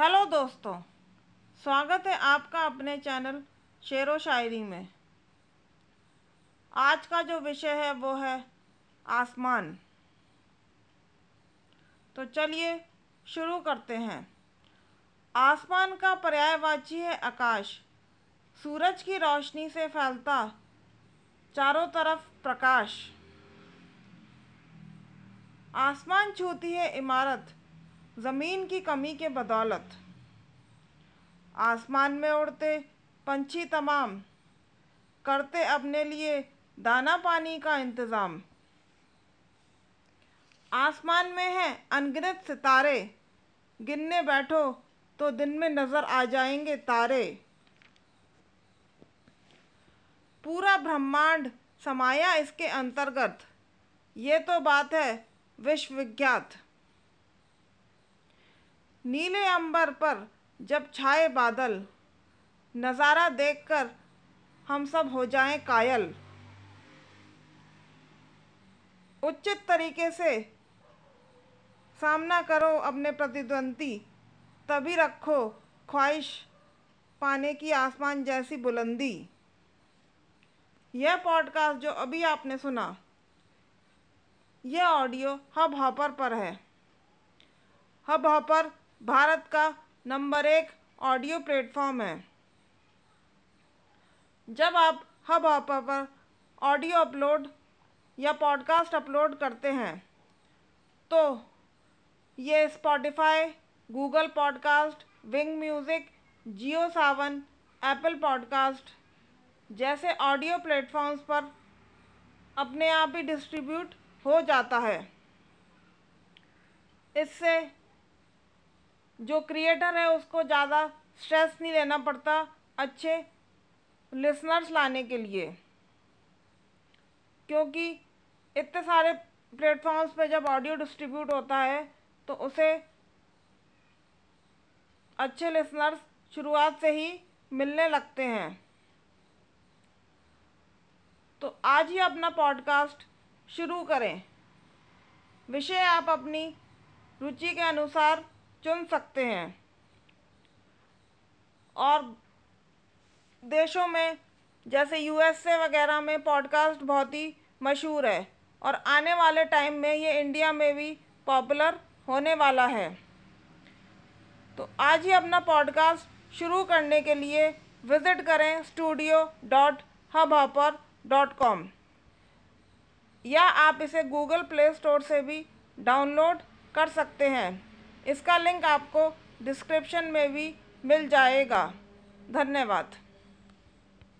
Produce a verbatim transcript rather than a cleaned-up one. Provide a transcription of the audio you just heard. Hello दोस्तों, स्वागत है आपका अपने चैनल शेरो शायरी में। आज का जो विषय है वो है आसमान। तो चलिए शुरू करते हैं। आसमान का पर्यायवाची है आकाश। सूरज की रोशनी से फैलता चारों तरफ प्रकाश। आसमान छूती है इमारत ज़मीन की कमी के बदौलत। आसमान में उड़ते पंछी तमाम करते अपने लिए दाना पानी का इंतज़ाम। आसमान में हैं अनगिनत सितारे, गिनने बैठो तो दिन में नज़र आ जाएंगे तारे। पूरा ब्रह्मांड समाया इसके अंतर्गत, ये तो बात है विश्वविख्यात। नीले अंबर पर जब छाए बादल, नज़ारा देखकर हम सब हो जाएं कायल। उचित तरीके से सामना करो अपने प्रतिद्वंदी, तभी रखो ख्वाहिश पाने की आसमान जैसी बुलंदी। यह पॉडकास्ट जो अभी आपने सुना, यह ऑडियो हब हॉपर पर है। हब हॉपर भारत का नंबर एक ऑडियो प्लेटफॉर्म है। जब आप हब हॉपर पर ऑडियो अपलोड या पॉडकास्ट अपलोड करते हैं तो ये Spotify, Google podcast, Wynk music, जियो सावन, एप्पल पॉडकास्ट जैसे ऑडियो प्लेटफॉर्म्स पर अपने आप ही डिस्ट्रीब्यूट हो जाता है। इससे जो क्रिएटर है उसको ज़्यादा स्ट्रेस नहीं लेना पड़ता अच्छे लिसनर्स लाने के लिए, क्योंकि इतने सारे प्लेटफॉर्म्स पे जब ऑडियो डिस्ट्रीब्यूट होता है तो उसे अच्छे लिसनर्स शुरुआत से ही मिलने लगते हैं। तो आज ही अपना पॉडकास्ट शुरू करें। विषय आप अपनी रुचि के अनुसार चुन सकते हैं और देशों में जैसे यूएसए वगैरह में पॉडकास्ट बहुत ही मशहूर है और आने वाले टाइम में ये इंडिया में भी पॉपुलर होने वाला है। तो आज ही अपना पॉडकास्ट शुरू करने के लिए विज़िट करें studio dot Hub Hopper dot com, या आप इसे गूगल प्ले स्टोर से भी डाउनलोड कर सकते हैं। इसका लिंक आपको डिस्क्रिप्शन में भी मिल जाएगा। धन्यवाद।